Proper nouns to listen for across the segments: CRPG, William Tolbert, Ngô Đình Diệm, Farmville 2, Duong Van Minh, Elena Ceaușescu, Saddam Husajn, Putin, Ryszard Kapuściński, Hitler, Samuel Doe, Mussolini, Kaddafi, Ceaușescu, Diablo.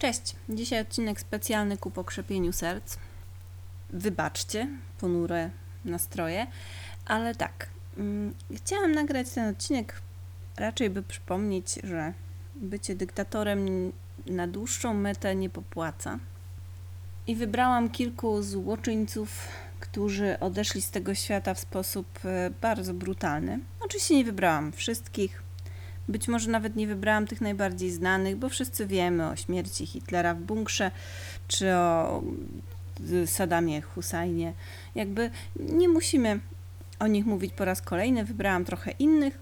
Cześć! Dzisiaj odcinek specjalny ku pokrzepieniu serc. Wybaczcie ponure nastroje, ale tak, chciałam nagrać ten odcinek raczej by przypomnieć, że bycie dyktatorem na dłuższą metę nie popłaca. I wybrałam kilku złoczyńców, którzy odeszli z tego świata w sposób bardzo brutalny. Oczywiście nie wybrałam wszystkich. Być może nawet nie wybrałam tych najbardziej znanych, bo wszyscy wiemy o śmierci Hitlera w bunkrze, czy o Saddamie Husajnie. Jakby nie musimy o nich mówić po raz kolejny. Wybrałam trochę innych.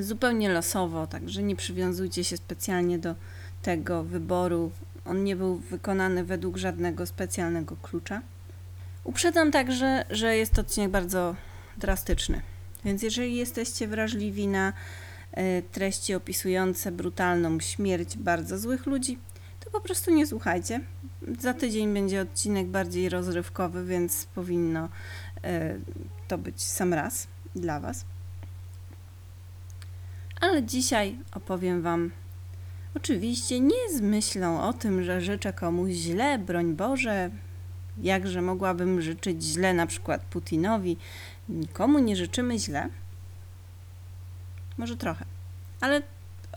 Zupełnie losowo, także nie przywiązujcie się specjalnie do tego wyboru. On nie był wykonany według żadnego specjalnego klucza. Uprzedzam także, że jest to odcinek bardzo drastyczny. Więc jeżeli jesteście wrażliwi na treści opisujące brutalną śmierć bardzo złych ludzi, to po prostu nie słuchajcie. Za tydzień będzie odcinek bardziej rozrywkowy, więc powinno to być sam raz dla Was. Ale dzisiaj opowiem Wam, oczywiście nie z myślą o tym, że życzę komuś źle, broń Boże, jakże mogłabym życzyć źle na przykład Putinowi. Nikomu nie życzymy źle. Może trochę. Ale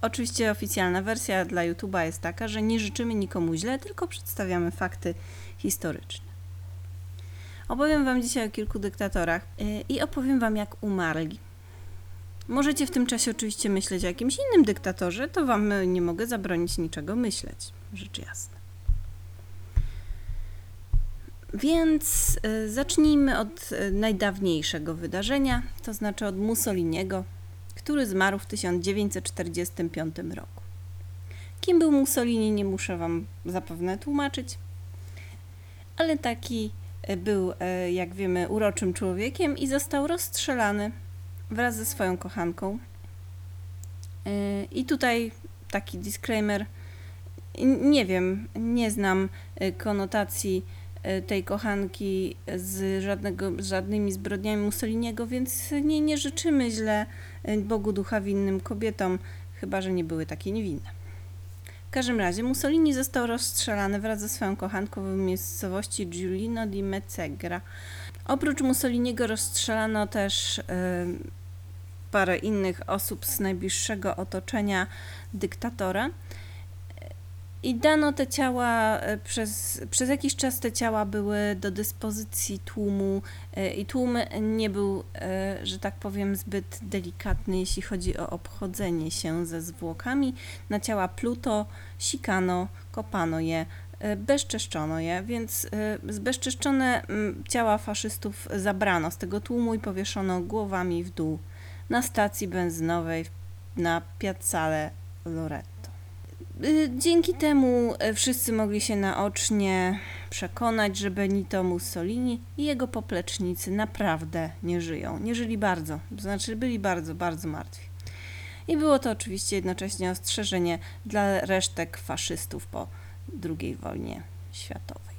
oczywiście oficjalna wersja dla YouTube'a jest taka, że nie życzymy nikomu źle, tylko przedstawiamy fakty historyczne. Opowiem Wam dzisiaj o kilku dyktatorach i opowiem Wam, jak umarli. Możecie w tym czasie oczywiście myśleć o jakimś innym dyktatorze, to Wam nie mogę zabronić niczego myśleć. Rzecz jasna. Więc zacznijmy od najdawniejszego wydarzenia, to znaczy od Mussoliniego, który zmarł w 1945 roku. Kim był Mussolini, nie muszę Wam zapewne tłumaczyć, ale taki był, jak wiemy, uroczym człowiekiem i został rozstrzelany wraz ze swoją kochanką. I tutaj taki disclaimer, nie wiem, nie znam konotacji tej kochanki z żadnymi zbrodniami Mussoliniego, więc nie życzymy źle Bogu ducha winnym kobietom, chyba że nie były takie niewinne. W każdym razie Mussolini został rozstrzelany wraz ze swoją kochanką w miejscowości Giulino di Mezzegra. Oprócz Mussoliniego rozstrzelano też parę innych osób z najbliższego otoczenia dyktatora. I dano te ciała, przez jakiś czas te ciała były do dyspozycji tłumu i tłum nie był, że tak powiem, zbyt delikatny, jeśli chodzi o obchodzenie się ze zwłokami. Na ciała pluto, sikano, kopano je, bezczeszczono je, więc zbezczeszczone ciała faszystów zabrano z tego tłumu i powieszono głowami w dół na stacji benzynowej na Piazzale Loreto. Dzięki temu wszyscy mogli się naocznie przekonać, że Benito Mussolini i jego poplecznicy naprawdę nie żyją. Nie żyli bardzo, to znaczy byli bardzo, bardzo martwi. I było to oczywiście jednocześnie ostrzeżenie dla resztek faszystów po II wojnie światowej.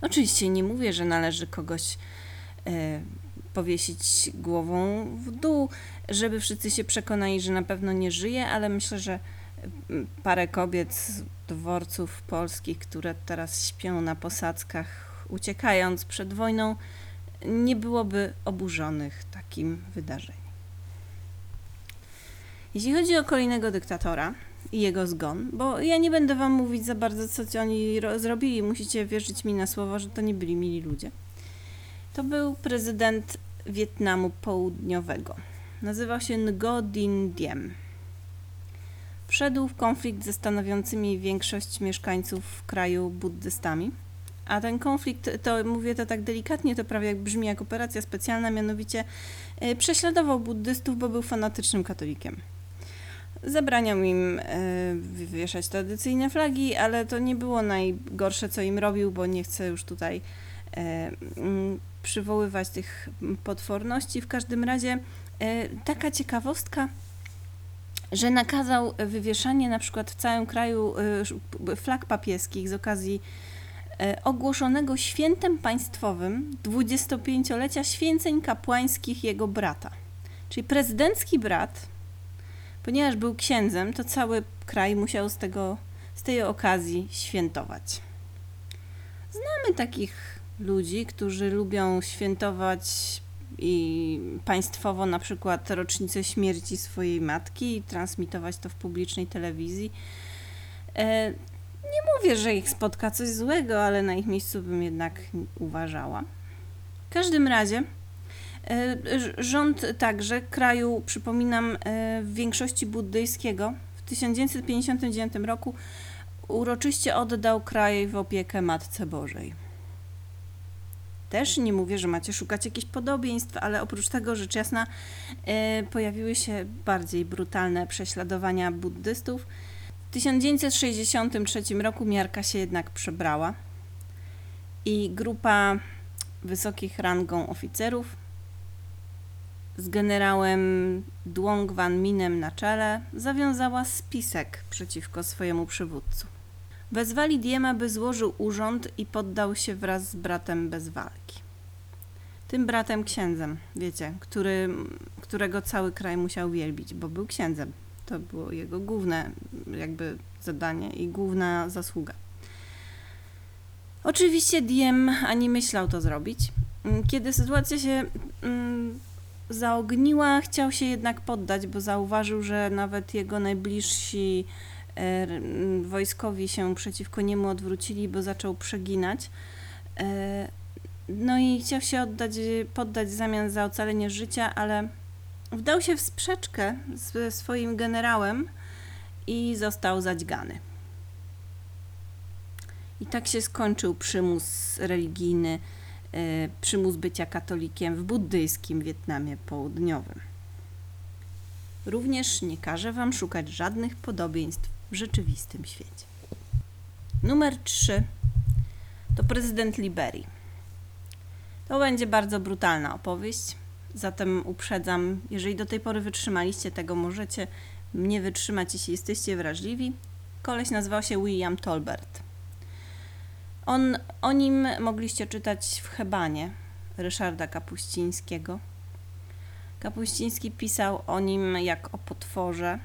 Oczywiście nie mówię, że należy kogoś powiesić głową w dół, żeby wszyscy się przekonali, że na pewno nie żyje, ale myślę, że parę kobiet z dworców polskich, które teraz śpią na posadzkach, uciekając przed wojną, nie byłoby oburzonych takim wydarzeniem. Jeśli chodzi o kolejnego dyktatora i jego zgon, bo ja nie będę Wam mówić za bardzo, co oni zrobili, musicie wierzyć mi na słowo, że to nie byli mili ludzie. To był prezydent Wietnamu Południowego. Nazywał się Ngô Đình Diệm. Wszedł w konflikt ze stanowiącymi większość mieszkańców kraju buddystami, a ten konflikt, to mówię to tak delikatnie, to prawie brzmi jak operacja specjalna, mianowicie prześladował buddystów, bo był fanatycznym katolikiem. Zabraniał im wieszać tradycyjne flagi, ale to nie było najgorsze, co im robił, bo nie chcę już tutaj przywoływać tych potworności. W każdym razie taka ciekawostka, że nakazał wywieszanie na przykład w całym kraju flag papieskich z okazji ogłoszonego świętem państwowym 25-lecia święceń kapłańskich jego brata. Czyli prezydencki brat, ponieważ był księdzem, to cały kraj musiał z tego z tej okazji świętować. Znamy takich ludzi, którzy lubią świętować i państwowo na przykład rocznicę śmierci swojej matki i transmitować to w publicznej telewizji. Nie mówię, że ich spotka coś złego, ale na ich miejscu bym jednak uważała. W każdym razie rząd także kraju, przypominam, w większości buddyjskiego w 1959 roku uroczyście oddał kraj w opiekę Matce Bożej. Też nie mówię, że macie szukać jakichś podobieństw, ale oprócz tego, rzecz jasna, pojawiły się bardziej brutalne prześladowania buddystów. W 1963 roku miarka się jednak przebrała i grupa wysokich rangą oficerów z generałem Duong Van Minem na czele zawiązała spisek przeciwko swojemu przywódcu. Wezwali Diema, by złożył urząd i poddał się wraz z bratem bez walki. Tym bratem księdzem, wiecie, którego cały kraj musiał wielbić, bo był księdzem. To było jego główne jakby zadanie i główna zasługa. Oczywiście Diem ani myślał to zrobić. Kiedy sytuacja się zaogniła, chciał się jednak poddać, bo zauważył, że nawet jego najbliżsi wojskowi się przeciwko niemu odwrócili, bo zaczął przeginać. No i chciał się poddać w zamian za ocalenie życia, ale wdał się w sprzeczkę ze swoim generałem i został zadźgany. I tak się skończył przymus religijny, przymus bycia katolikiem w buddyjskim Wietnamie Południowym. Również nie każę wam szukać żadnych podobieństw w rzeczywistym świecie. Numer 3 to prezydent Liberii. To będzie bardzo brutalna opowieść, zatem uprzedzam, jeżeli do tej pory wytrzymaliście tego, możecie mnie wytrzymać, jeśli jesteście wrażliwi. Koleś nazywał się William Tolbert. O nim mogliście czytać w Hebanie Ryszarda Kapuścińskiego. Kapuściński pisał o nim jak o potworze,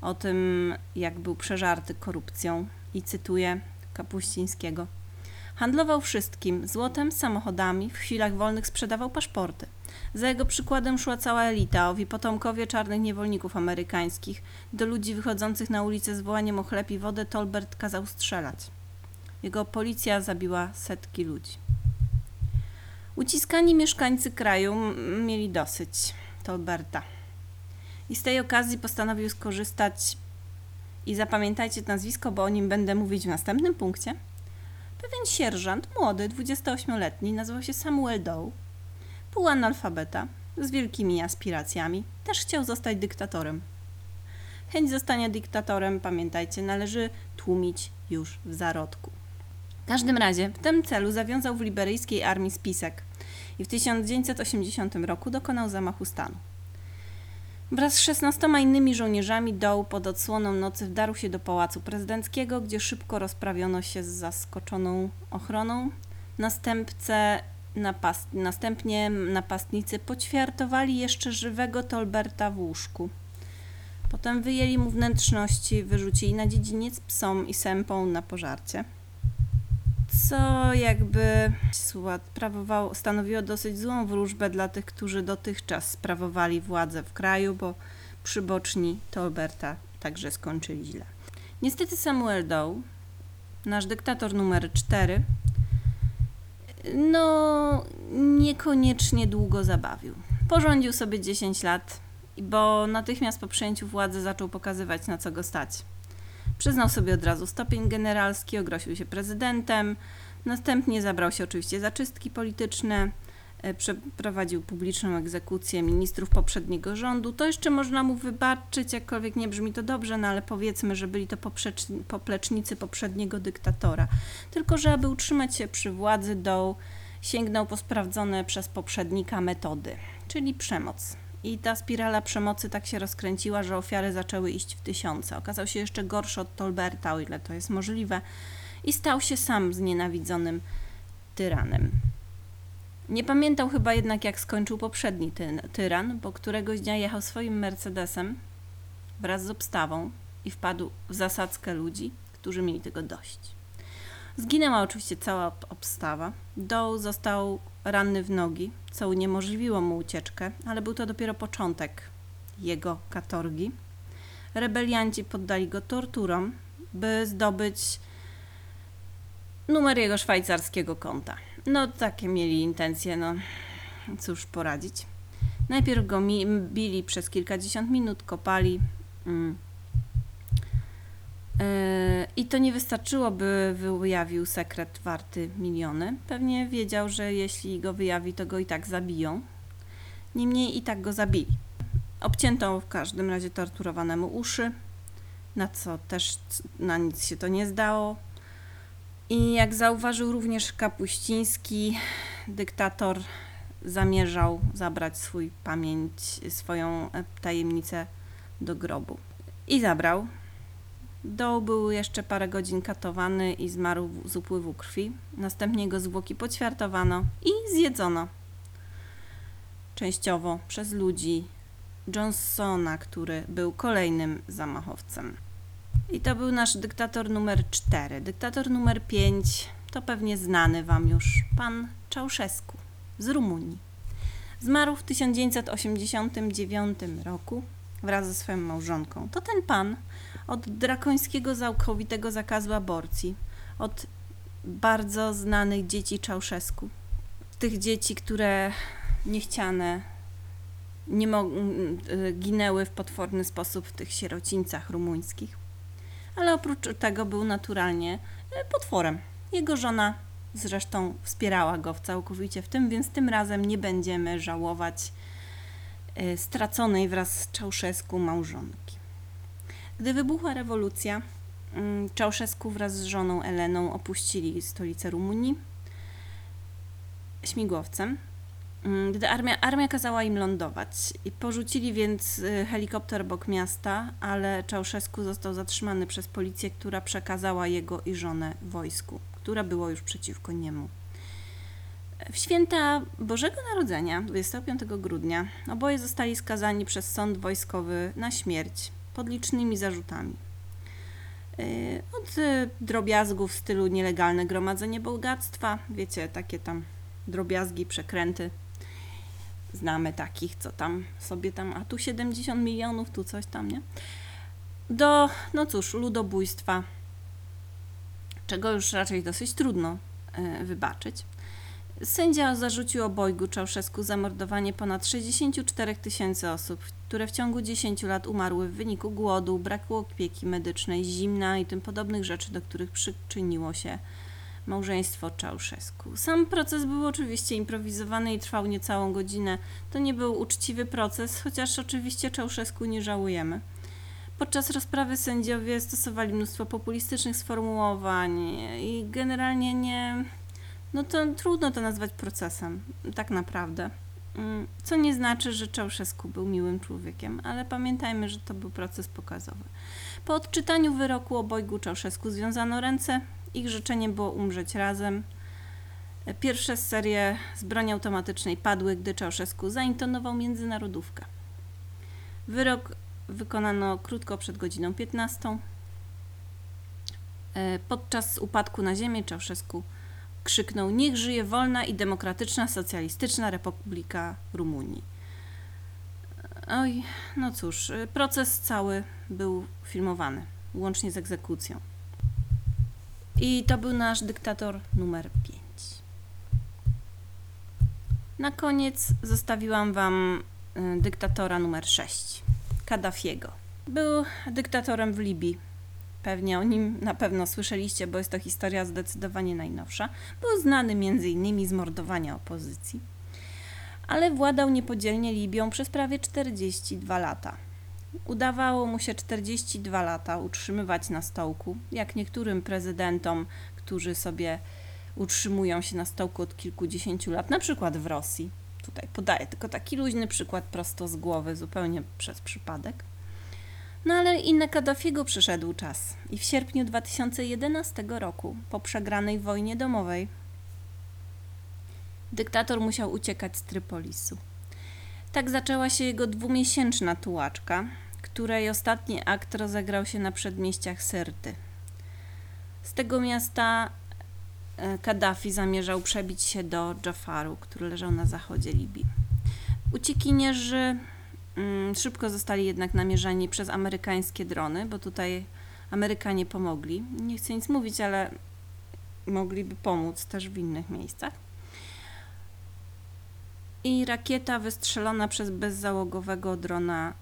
o tym, jak był przeżarty korupcją i cytuję Kapuścińskiego. Handlował wszystkim, złotem, samochodami, w chwilach wolnych sprzedawał paszporty. Za jego przykładem szła cała elita, owi potomkowie czarnych niewolników amerykańskich. Do ludzi wychodzących na ulicę z wołaniem o chleb i wodę Tolbert kazał strzelać. Jego policja zabiła setki ludzi. Uciskani mieszkańcy kraju mieli dosyć Tolberta i z tej okazji postanowił skorzystać i zapamiętajcie to nazwisko, bo o nim będę mówić w następnym punkcie. Pewien sierżant, młody, 28-letni, nazywał się Samuel Doe, półanalfabeta, z wielkimi aspiracjami, też chciał zostać dyktatorem. Chęć zostania dyktatorem, pamiętajcie, należy tłumić już w zarodku. W każdym razie w tym celu zawiązał w liberyjskiej armii spisek i w 1980 roku dokonał zamachu stanu. Wraz z 16 innymi żołnierzami Doe pod odsłoną nocy wdarł się do Pałacu Prezydenckiego, gdzie szybko rozprawiono się z zaskoczoną ochroną. Następnie napastnicy poćwiartowali jeszcze żywego Tolberta w łóżku. Potem wyjęli mu wnętrzności, wyrzucili na dziedziniec psom i sępą na pożarcie. Co jakby stanowiło dosyć złą wróżbę dla tych, którzy dotychczas sprawowali władzę w kraju, bo przyboczni Tolberta także skończyli źle. Niestety Samuel Doe, nasz dyktator numer 4, niekoniecznie długo zabawił. Porządził sobie 10 lat, bo natychmiast po przejęciu władzy zaczął pokazywać, na co go stać. Przyznał sobie od razu stopień generalski, ogłosił się prezydentem, następnie zabrał się oczywiście za czystki polityczne, przeprowadził publiczną egzekucję ministrów poprzedniego rządu. To jeszcze można mu wybaczyć, jakkolwiek nie brzmi to dobrze, no ale powiedzmy, że byli to poplecznicy poprzedniego dyktatora. Tylko że aby utrzymać się przy władzy, Doe sięgnął po sprawdzone przez poprzednika metody, czyli przemoc. I ta spirala przemocy tak się rozkręciła, że ofiary zaczęły iść w tysiące. Okazał się jeszcze gorszy od Tolberta, o ile to jest możliwe, i stał się sam znienawidzonym tyranem. Nie pamiętał chyba jednak, jak skończył poprzedni tyran, bo któregoś dnia jechał swoim Mercedesem wraz z obstawą, i wpadł w zasadzkę ludzi, którzy mieli tego dość. Zginęła oczywiście cała obstawa. Doe został ranny w nogi, co uniemożliwiło mu ucieczkę, ale był to dopiero początek jego katorgi. Rebelianci poddali go torturom, by zdobyć numer jego szwajcarskiego konta. No, takie mieli intencje, no cóż poradzić. Najpierw go bili przez kilkadziesiąt minut, kopali. I to nie wystarczyło, by wyjawił sekret warty miliony. Pewnie wiedział, że jeśli go wyjawi, to go i tak zabiją. Niemniej i tak go zabili. Obcięto w każdym razie torturowanemu uszy, na co też na nic się to nie zdało. I jak zauważył również Kapuściński, dyktator zamierzał zabrać swoją tajemnicę do grobu. I zabrał. Doe był jeszcze parę godzin katowany i zmarł z upływu krwi. Następnie jego zwłoki poćwiartowano i zjedzono. Częściowo przez ludzi Johnsona, który był kolejnym zamachowcem. I to był nasz dyktator numer 4. Dyktator numer 5 to pewnie znany Wam już pan Ceaușescu z Rumunii. Zmarł w 1989 roku wraz ze swoją małżonką. To ten pan od drakońskiego całkowitego zakazu aborcji, od bardzo znanych dzieci Ceaușescu. Tych dzieci, które niechciane ginęły w potworny sposób w tych sierocińcach rumuńskich. Ale oprócz tego był naturalnie potworem. Jego żona zresztą wspierała go całkowicie w tym, więc tym razem nie będziemy żałować straconej wraz z Ceaușescu małżonki. Gdy wybuchła rewolucja, Ceaușescu wraz z żoną Eleną opuścili stolicę Rumunii śmigłowcem, gdy armia kazała im lądować. I porzucili więc helikopter obok miasta, ale Ceaușescu został zatrzymany przez policję, która przekazała jego i żonę wojsku, które było już przeciwko niemu. W święta Bożego Narodzenia, 25 grudnia, oboje zostali skazani przez sąd wojskowy na śmierć pod licznymi zarzutami. Od drobiazgów w stylu nielegalne gromadzenie bogactwa, wiecie, takie tam drobiazgi, przekręty. Znamy takich, co tam sobie tam, a tu 70 milionów, tu coś tam, nie? Do, no cóż, ludobójstwa, czego już raczej dosyć trudno wybaczyć. Sędzia zarzucił obojgu Ceaușescu zamordowanie ponad 64 tysięcy osób, które w ciągu 10 lat umarły w wyniku głodu, braku opieki medycznej, zimna i tym podobnych rzeczy, do których przyczyniło się małżeństwo Ceaușescu. Sam proces był oczywiście improwizowany i trwał niecałą godzinę. To nie był uczciwy proces, chociaż oczywiście Ceaușescu nie żałujemy. Podczas rozprawy sędziowie stosowali mnóstwo populistycznych sformułowań i generalnie nie... No to trudno to nazwać procesem, tak naprawdę. Co nie znaczy, że Ceaușescu był miłym człowiekiem, ale pamiętajmy, że to był proces pokazowy. Po odczytaniu wyroku obojgu Ceaușescu związano ręce. Ich życzeniem było umrzeć razem. Pierwsze serie z broni automatycznej padły, gdy Ceaușescu zaintonował międzynarodówkę. Wyrok wykonano krótko przed godziną 15. Podczas upadku na ziemię Ceaușescu krzyknął: niech żyje wolna i demokratyczna socjalistyczna Republika Rumunii. Oj, no cóż, proces cały był filmowany, łącznie z egzekucją. I to był nasz dyktator numer 5. Na koniec zostawiłam Wam dyktatora numer 6, Kaddafiego. Był dyktatorem w Libii. Pewnie o nim na pewno słyszeliście, bo jest to historia zdecydowanie najnowsza. Był znany m.in. z mordowania opozycji, ale władał niepodzielnie Libią przez prawie 42 lata. Udawało mu się 42 lata utrzymywać na stołku, jak niektórym prezydentom, którzy sobie utrzymują się na stołku od kilkudziesięciu lat, na przykład w Rosji. Tutaj podaję tylko taki luźny przykład prosto z głowy, zupełnie przez przypadek. No ale i na Kaddafiego przyszedł czas i w sierpniu 2011 roku, po przegranej wojnie domowej, dyktator musiał uciekać z Trypolisu. Tak zaczęła się jego dwumiesięczna tułaczka, której ostatni akt rozegrał się na przedmieściach Syrty. Z tego miasta Kaddafi zamierzał przebić się do Dżafaru, który leżał na zachodzie Libii. Uciekinierzy szybko zostali jednak namierzeni przez amerykańskie drony, bo tutaj Amerykanie pomogli. Nie chcę nic mówić, ale mogliby pomóc też w innych miejscach. I rakieta wystrzelona przez bezzałogowego drona,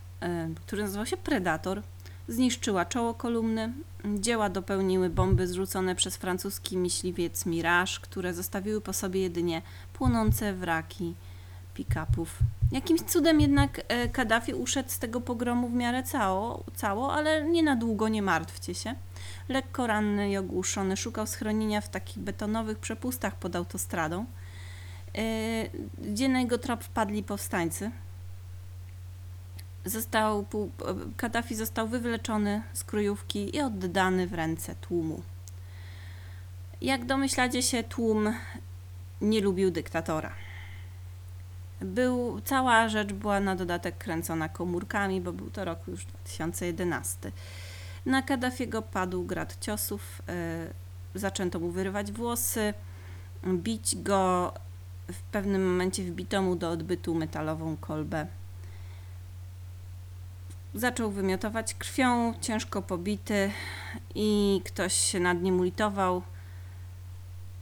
który nazywał się Predator, zniszczyła czoło kolumny. Dzieła dopełniły bomby zrzucone przez francuski myśliwiec Mirage, które zostawiły po sobie jedynie płonące wraki pick-upów. Jakimś cudem jednak Kaddafi uszedł z tego pogromu w miarę cało, ale nie na długo, nie martwcie się. Lekko ranny i ogłuszony szukał schronienia w takich betonowych przepustach pod autostradą, gdzie na jego trop wpadli powstańcy. Kaddafi został wywleczony z kryjówki i oddany w ręce tłumu. Jak domyślacie się, tłum nie lubił dyktatora. Cała rzecz była na dodatek kręcona komórkami, bo był to rok już 2011. Na Kaddafiego padł grad ciosów, zaczęto mu wyrywać włosy, bić go, w pewnym momencie wbito mu do odbytu metalową kolbę. Zaczął wymiotować krwią, ciężko pobity, i ktoś się nad nim ulitował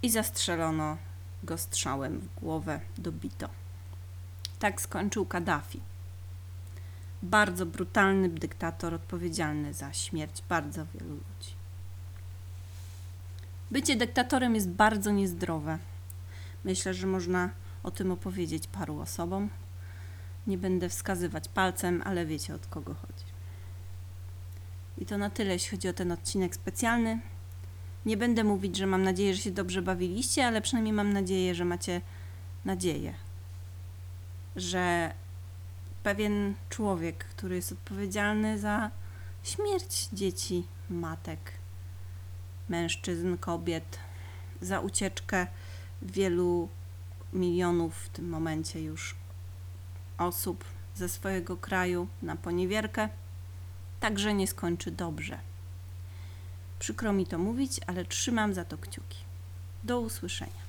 i zastrzelono go strzałem w głowę, dobito. Tak skończył Kaddafi. Bardzo brutalny dyktator, odpowiedzialny za śmierć bardzo wielu ludzi. Bycie dyktatorem jest bardzo niezdrowe. Myślę, że można o tym opowiedzieć paru osobom. Nie będę wskazywać palcem, ale wiecie, od kogo chodzi. I to na tyle, jeśli chodzi o ten odcinek specjalny. Nie będę mówić, że mam nadzieję, że się dobrze bawiliście, ale przynajmniej mam nadzieję, że macie nadzieję, że pewien człowiek, który jest odpowiedzialny za śmierć dzieci, matek, mężczyzn, kobiet, za ucieczkę wielu milionów w tym momencie już osób ze swojego kraju na poniewierkę, także nie skończy dobrze. Przykro mi to mówić, ale trzymam za to kciuki. Do usłyszenia.